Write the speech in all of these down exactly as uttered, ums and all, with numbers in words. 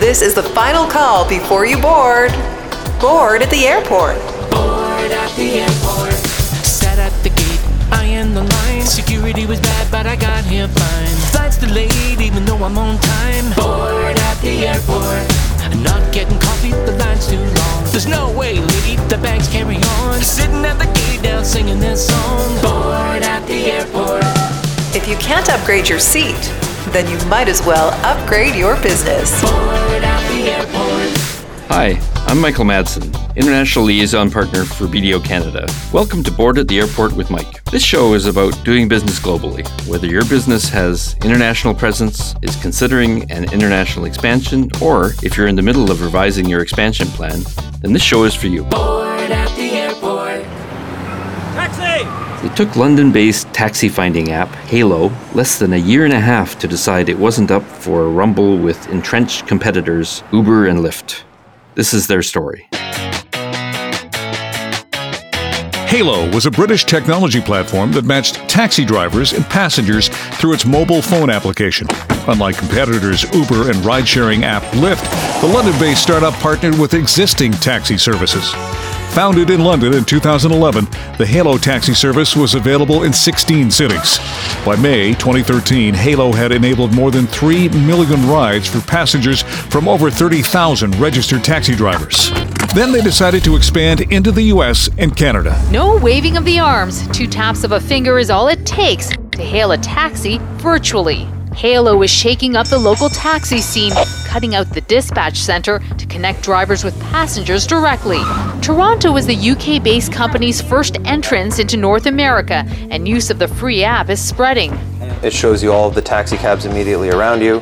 This is the final call before you board. Board at the airport. Board at the airport. Sat at the gate, I am the line. Security was bad, but I got here fine. Flight's delayed, even though I'm on time. Board at the airport. I'm not getting coffee, the line's too long. There's no way, lady, the bags carry on. Sitting at the gate now, singing this song. Board at the airport. If you can't upgrade your seat, then you might as well upgrade your business. Board at the airport. Hi, I'm Michael Madsen, International Liaison Partner for B D O Canada. Welcome to Board at the Airport with Mike. This show is about doing business globally. Whether your business has international presence, is considering an international expansion, or if you're in the middle of revising your expansion plan, then this show is for you. Board at the airport. Taxi! It took London-based taxi-finding app, Hailo, less than a year and a half to decide it wasn't up for a rumble with entrenched competitors, Uber and Lyft. This is their story. Hailo was a British technology platform that matched taxi drivers and passengers through its mobile phone application. Unlike competitors Uber and ride-sharing app Lyft, the London-based startup partnered with existing taxi services. Founded in London in two thousand eleven, the Hailo taxi service was available in sixteen cities. By May twenty thirteen, Hailo had enabled more than three million rides for passengers from over thirty thousand registered taxi drivers. Then they decided to expand into the U S and Canada. No waving of the arms. Two taps of a finger is all it takes to hail a taxi virtually. Hailo is shaking up the local taxi scene, cutting out the dispatch center to connect drivers with passengers directly. Toronto is the U K-based company's first entrance into North America, and use of the free app is spreading. It shows you all of the taxi cabs immediately around you,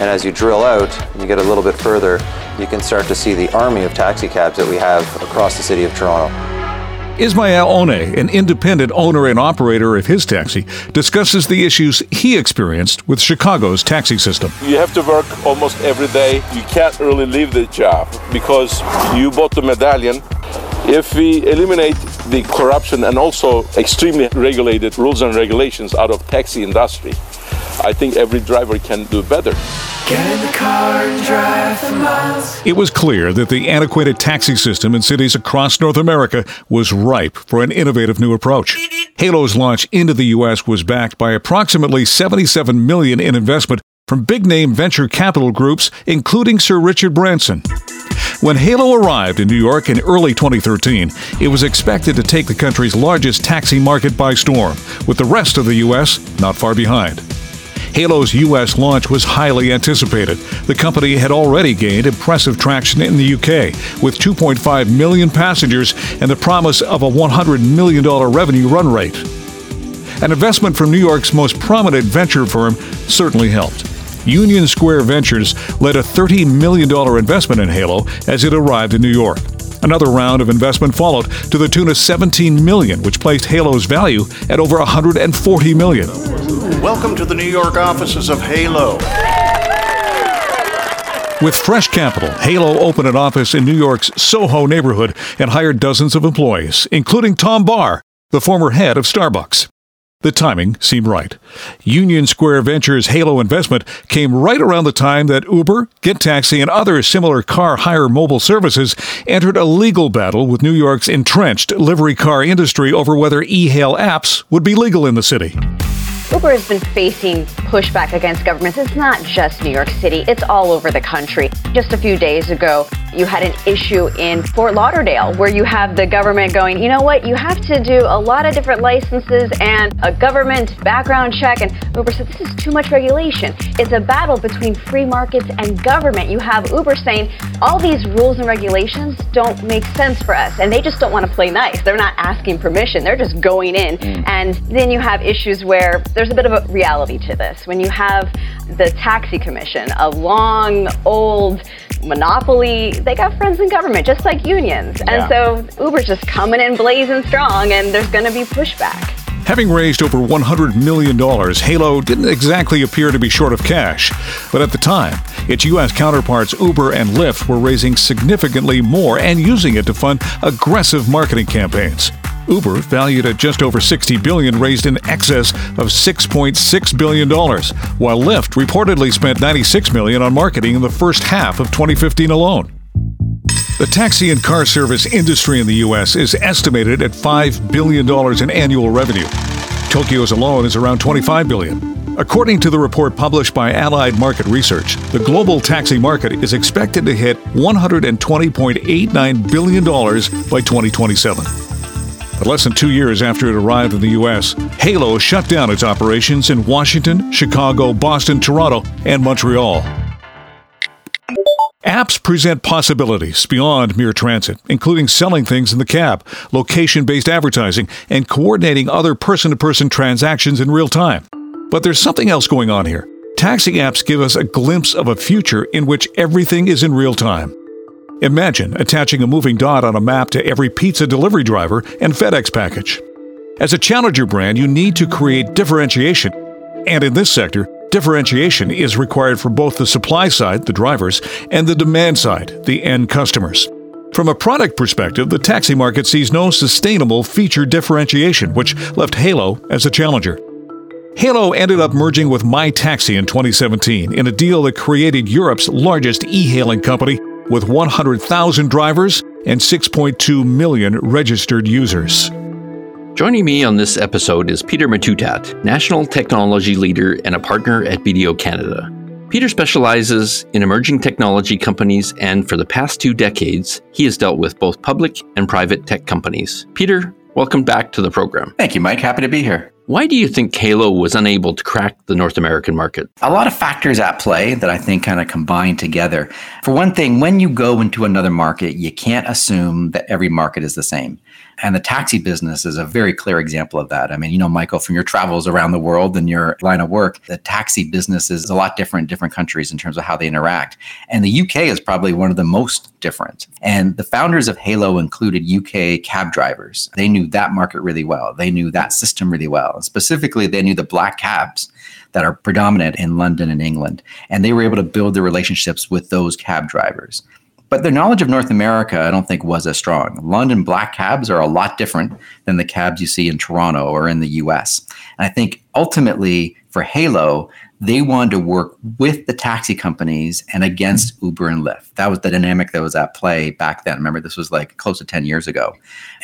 and as you drill out, you get a little bit further, you can start to see the army of taxi cabs that we have across the city of Toronto. Ismail Oneh, an independent owner and operator of his taxi, discusses the issues he experienced with Chicago's taxi system. You have to work almost every day. You can't really leave the job because you bought the medallion. If we eliminate the corruption and also extremely regulated rules and regulations out of taxi industry, I think every driver can do better. Get in the car and drive for miles. It was clear that the antiquated taxi system in cities across North America was ripe for an innovative new approach. Hailo's launch into the U S was backed by approximately seventy-seven million dollars in investment from big-name venture capital groups, including Sir Richard Branson. When Hailo arrived in New York in early twenty thirteen, it was expected to take the country's largest taxi market by storm, with the rest of the U S not far behind. Hailo's U S launch was highly anticipated. The company had already gained impressive traction in the U K, with two point five million passengers and the promise of a one hundred million dollars revenue run rate. An investment from New York's most prominent venture firm certainly helped. Union Square Ventures led a thirty million dollars investment in Hailo as it arrived in New York. Another round of investment followed to the tune of seventeen million dollars, which placed Hailo's value at over one hundred forty million dollars. Welcome to the New York offices of Hailo. With fresh capital, Hailo opened an office in New York's Soho neighborhood and hired dozens of employees, including Tom Barr, the former head of Starbucks. The timing seemed right. Union Square Ventures' Hailo investment came right around the time that Uber, GetTaxi, and other similar car hire mobile services entered a legal battle with New York's entrenched livery car industry over whether e-hail apps would be legal in the city. Uber has been facing pushback against governments. It's not just New York City, it's all over the country. Just a few days ago, you had an issue in Fort Lauderdale where you have the government going, you know what, you have to do a lot of different licenses and a government background check. And Uber said, this is too much regulation. It's a battle between free markets and government. You have Uber saying, all these rules and regulations don't make sense for us. And they just don't want to play nice. They're not asking permission. They're just going in. Mm. And then you have issues where there's a bit of a reality to this. When you have the taxi commission, a long, old monopoly, they got friends in government, just like unions. Yeah. And so Uber's just coming in blazing strong, and there's going to be pushback. Having raised over one hundred million dollars, Hailo didn't exactly appear to be short of cash. But at the time, its U S counterparts Uber and Lyft were raising significantly more and using it to fund aggressive marketing campaigns. Uber, valued at just over sixty billion dollars, raised in excess of six point six billion dollars, while Lyft reportedly spent ninety-six million dollars on marketing in the first half of twenty fifteen alone. The taxi and car service industry in the U S is estimated at five billion dollars in annual revenue. Tokyo's alone is around twenty-five billion dollars. According to the report published by Allied Market Research, the global taxi market is expected to hit one hundred twenty point eight nine billion dollars by twenty twenty-seven. But less than two years after it arrived in the U S, Hailo shut down its operations in Washington, Chicago, Boston, Toronto, and Montreal. Apps present possibilities beyond mere transit, including selling things in the cab, location-based advertising, and coordinating other person-to-person transactions in real time. But there's something else going on here. Taxi apps give us a glimpse of a future in which everything is in real time. Imagine attaching a moving dot on a map to every pizza delivery driver and FedEx package. As a challenger brand, you need to create differentiation, and in this sector, differentiation is required for both the supply side, the drivers, and the demand side, the end customers. From a product perspective, the taxi market sees no sustainable feature differentiation, which left Hailo as a challenger. Hailo ended up merging with MyTaxi in twenty seventeen in a deal that created Europe's largest e-hailing company with one hundred thousand drivers and six point two million registered users. Joining me on this episode is Peter Matutat, National Technology Leader and a partner at B D O Canada. Peter specializes in emerging technology companies, and for the past two decades, he has dealt with both public and private tech companies. Peter, welcome back to the program. Thank you, Mike. Happy to be here. Why do you think Hailo was unable to crack the North American market? A lot of factors at play that I think kind of combine together. For one thing, when you go into another market, you can't assume that every market is the same. And the taxi business is a very clear example of that. I mean, you know, Michael, from your travels around the world and your line of work, the taxi business is a lot different in different countries in terms of how they interact. And the U K is probably one of the most different. And the founders of Hailo included U K cab drivers. They knew that market really well. They knew that system really well. Specifically, they knew the black cabs that are predominant in London and England, and they were able to build the relationships with those cab drivers. But their knowledge of North America, I don't think, was as strong. London black cabs are a lot different than the cabs you see in Toronto or in the U S. And I think ultimately for Hailo, they wanted to work with the taxi companies and against Uber and Lyft. That was the dynamic that was at play back then. Remember, this was like close to ten years ago.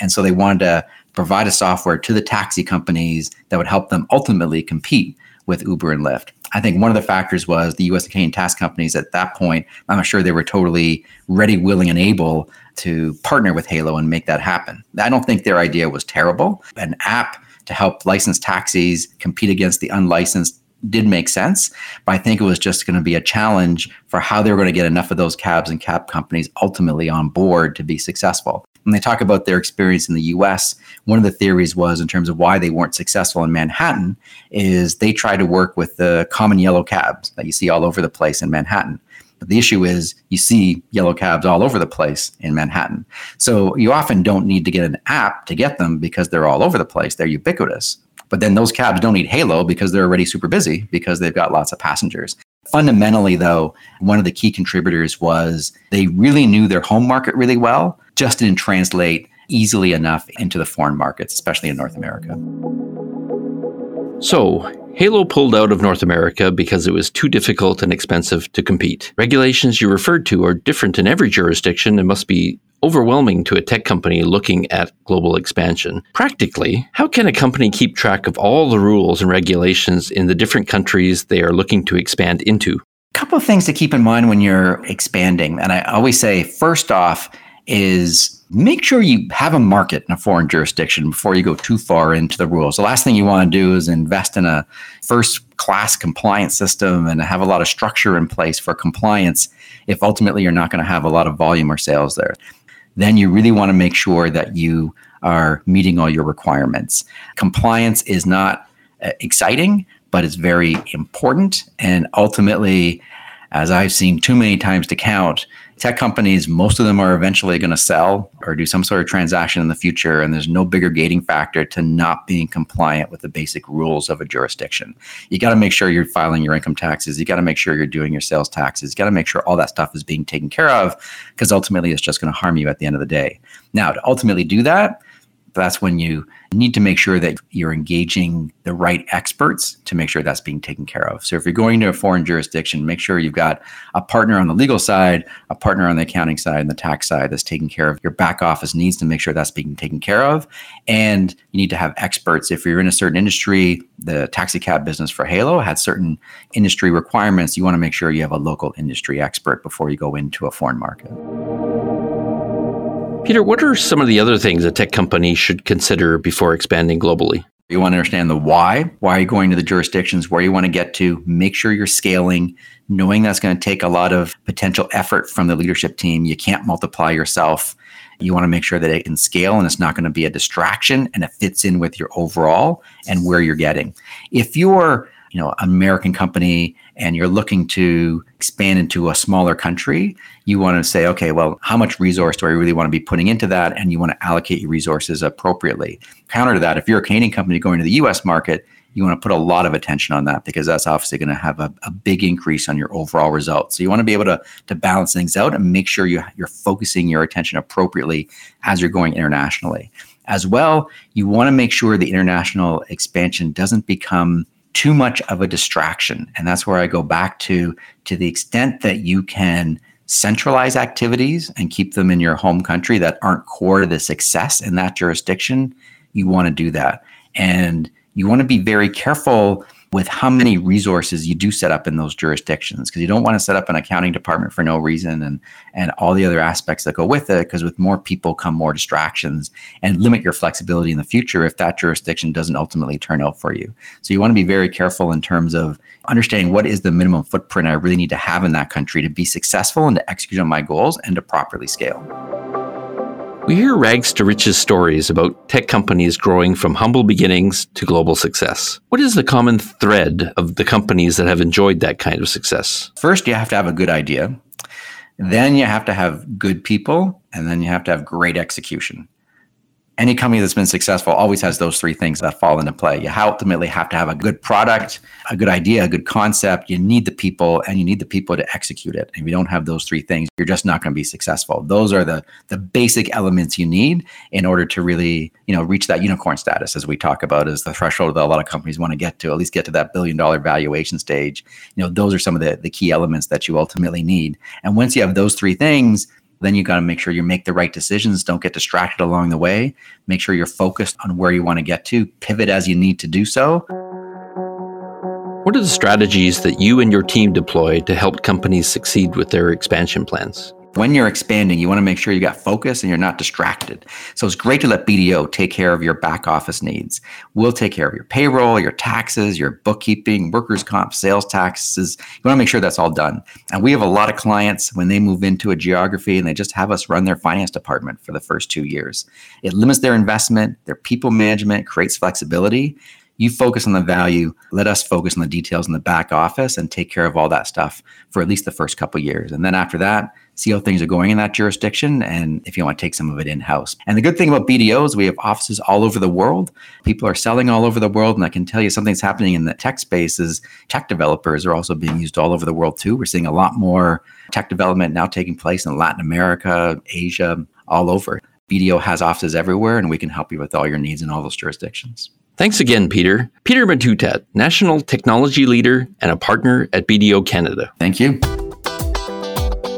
And so they wanted to provide a software to the taxi companies that would help them ultimately compete with Uber and Lyft. I think one of the factors was the U S and Canadian taxi companies at that point, I'm not sure they were totally ready, willing, and able to partner with Hailo and make that happen. I don't think their idea was terrible. An app to help licensed taxis compete against the unlicensed did make sense, but I think it was just going to be a challenge for how they were going to get enough of those cabs and cab companies ultimately on board to be successful. When they talk about their experience in the U S, one of the theories was in terms of why they weren't successful in Manhattan is they tried to work with the common yellow cabs that you see all over the place in Manhattan. But the issue is you see yellow cabs all over the place in Manhattan. So you often don't need to get an app to get them because they're all over the place. They're ubiquitous. But then those cabs don't need Hailo because they're already super busy because they've got lots of passengers. Fundamentally, though, one of the key contributors was they really knew their home market really well, just didn't translate easily enough into the foreign markets, especially in North America. So Hailo pulled out of North America because it was too difficult and expensive to compete. Regulations you referred to are different in every jurisdiction and must be overwhelming to a tech company looking at global expansion. Practically, how can a company keep track of all the rules and regulations in the different countries they are looking to expand into? A couple of things to keep in mind when you're expanding. And I always say, first off, is make sure you have a market in a foreign jurisdiction before you go too far into the rules. The last thing you want to do is invest in a first-class compliance system and have a lot of structure in place for compliance if ultimately you're not going to have a lot of volume or sales there. Then you really want to make sure that you are meeting all your requirements. Compliance is not uh, exciting, but it's very important. And ultimately, as I've seen too many times to count, tech companies, most of them are eventually going to sell or do some sort of transaction in the future, and there's no bigger gating factor to not being compliant with the basic rules of a jurisdiction. You got to make sure you're filing your income taxes. You got to make sure you're doing your sales taxes. You got to make sure all that stuff is being taken care of because ultimately it's just going to harm you at the end of the day. Now, to ultimately do that, That's when you need to make sure that you're engaging the right experts to make sure that's being taken care of. So if you're going to a foreign jurisdiction, make sure you've got a partner on the legal side, a partner on the accounting side, and the tax side that's taking care of your back office needs to make sure that's being taken care of. And you need to have experts. If you're in a certain industry, the taxi cab business for Hailo had certain industry requirements. You want to make sure you have a local industry expert before you go into a foreign market. Peter, what are some of the other things a tech company should consider before expanding globally? You want to understand the why. Why are you going to the jurisdictions? Where you want to get to? Make sure you're scaling, knowing that's going to take a lot of potential effort from the leadership team. You can't multiply yourself. You want to make sure that it can scale and it's not going to be a distraction and it fits in with your overall and where you're getting. If you're you know, an American company and you're looking to expand into a smaller country, you want to say, okay, well, how much resource do I really want to be putting into that? And you want to allocate your resources appropriately. Counter to that, if you're a Canadian company going to the U S market, you want to put a lot of attention on that because that's obviously going to have a, a big increase on your overall results. So you want to be able to, to balance things out and make sure you, you're focusing your attention appropriately as you're going internationally. As well, you want to make sure the international expansion doesn't become too much of a distraction. And that's where I go back to, to the extent that you can centralize activities and keep them in your home country that aren't core to the success in that jurisdiction, you want to do that. And you want to be very careful with how many resources you do set up in those jurisdictions, because you don't want to set up an accounting department for no reason and and all the other aspects that go with it, because with more people come more distractions and limit your flexibility in the future if that jurisdiction doesn't ultimately turn out for you. So you want to be very careful in terms of understanding what is the minimum footprint I really need to have in that country to be successful and to execute on my goals and to properly scale. We hear rags to riches stories about tech companies growing from humble beginnings to global success. What is the common thread of the companies that have enjoyed that kind of success? First, you have to have a good idea. Then you have to have good people. And then you have to have great execution. Any company that's been successful always has those three things that fall into play. You ultimately have to have a good product, a good idea, a good concept. You need the people, and you need the people to execute it. If you don't have those three things, you're just not going to be successful. Those are the the basic elements you need in order to really, you know, reach that unicorn status, as we talk about, is the threshold that a lot of companies want to get to, at least get to that billion dollar valuation stage. You know, those are some of the, the key elements that you ultimately need. And once you have those three things, then you got to make sure you make the right decisions. Don't get distracted along the way. Make sure you're focused on where you want to get to. Pivot as you need to do so. What are the strategies that you and your team deploy to help companies succeed with their expansion plans? When you're expanding, you want to make sure you got focus and you're not distracted. So it's great to let B D O take care of your back office needs. We'll take care of your payroll, your taxes, your bookkeeping, workers' comp, sales taxes. You want to make sure that's all done. And we have a lot of clients when they move into a geography and they just have us run their finance department for the first two years. It limits their investment, their people management, creates flexibility. You focus on the value, let us focus on the details in the back office and take care of all that stuff for at least the first couple of years. And then after that, see how things are going in that jurisdiction and if you want to take some of it in-house. And the good thing about B D O is we have offices all over the world. People are selling all over the world. And I can tell you something's happening in the tech space is tech developers are also being used all over the world too. We're seeing a lot more tech development now taking place in Latin America, Asia, all over. B D O has offices everywhere and we can help you with all your needs in all those jurisdictions. Thanks again, Peter. Peter Matutat, National Technology Leader and a partner at B D O Canada. Thank you.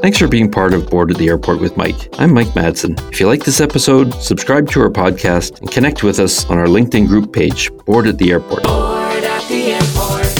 Thanks for being part of Board at the Airport with Mike. I'm Mike Madsen. If you like this episode, subscribe to our podcast and connect with us on our LinkedIn group page, Board at the Airport. Board at the Airport.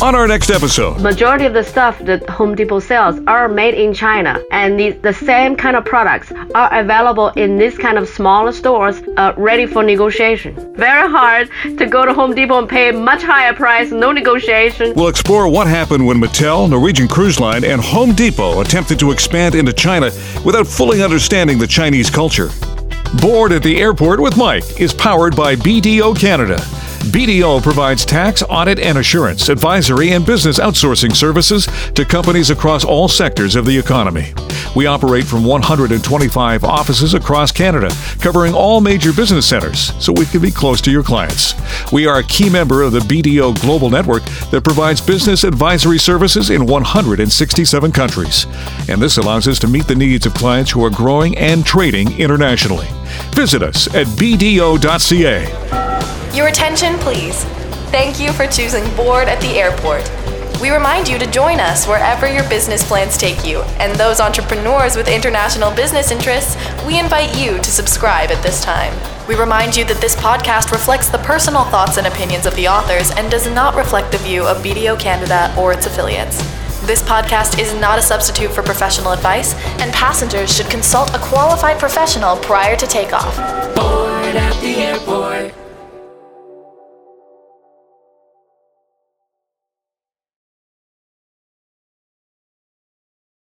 On our next episode. Majority of the stuff that Home Depot sells are made in China. And the, the same kind of products are available in this kind of smaller stores uh, ready for negotiation. Very hard to go to Home Depot and pay a much higher price, no negotiation. We'll explore what happened when Mattel, Norwegian Cruise Line, and Home Depot attempted to expand into China without fully understanding the Chinese culture. Board at the Airport with Mike is powered by B D O Canada. B D O provides tax, audit, and assurance, advisory, and business outsourcing services to companies across all sectors of the economy. We operate from one hundred twenty-five offices across Canada, covering all major business centers, so we can be close to your clients. We are a key member of the B D O Global Network that provides business advisory services in one hundred sixty-seven countries. And this allows us to meet the needs of clients who are growing and trading internationally. Visit us at b d o dot c a. Your attention, please. Thank you for choosing Board at the Airport. We remind you to join us wherever your business plans take you, and those entrepreneurs with international business interests, we invite you to subscribe at this time. We remind you that this podcast reflects the personal thoughts and opinions of the authors and does not reflect the view of B D O Canada or its affiliates. This podcast is not a substitute for professional advice, and passengers should consult a qualified professional prior to takeoff. Board at the airport.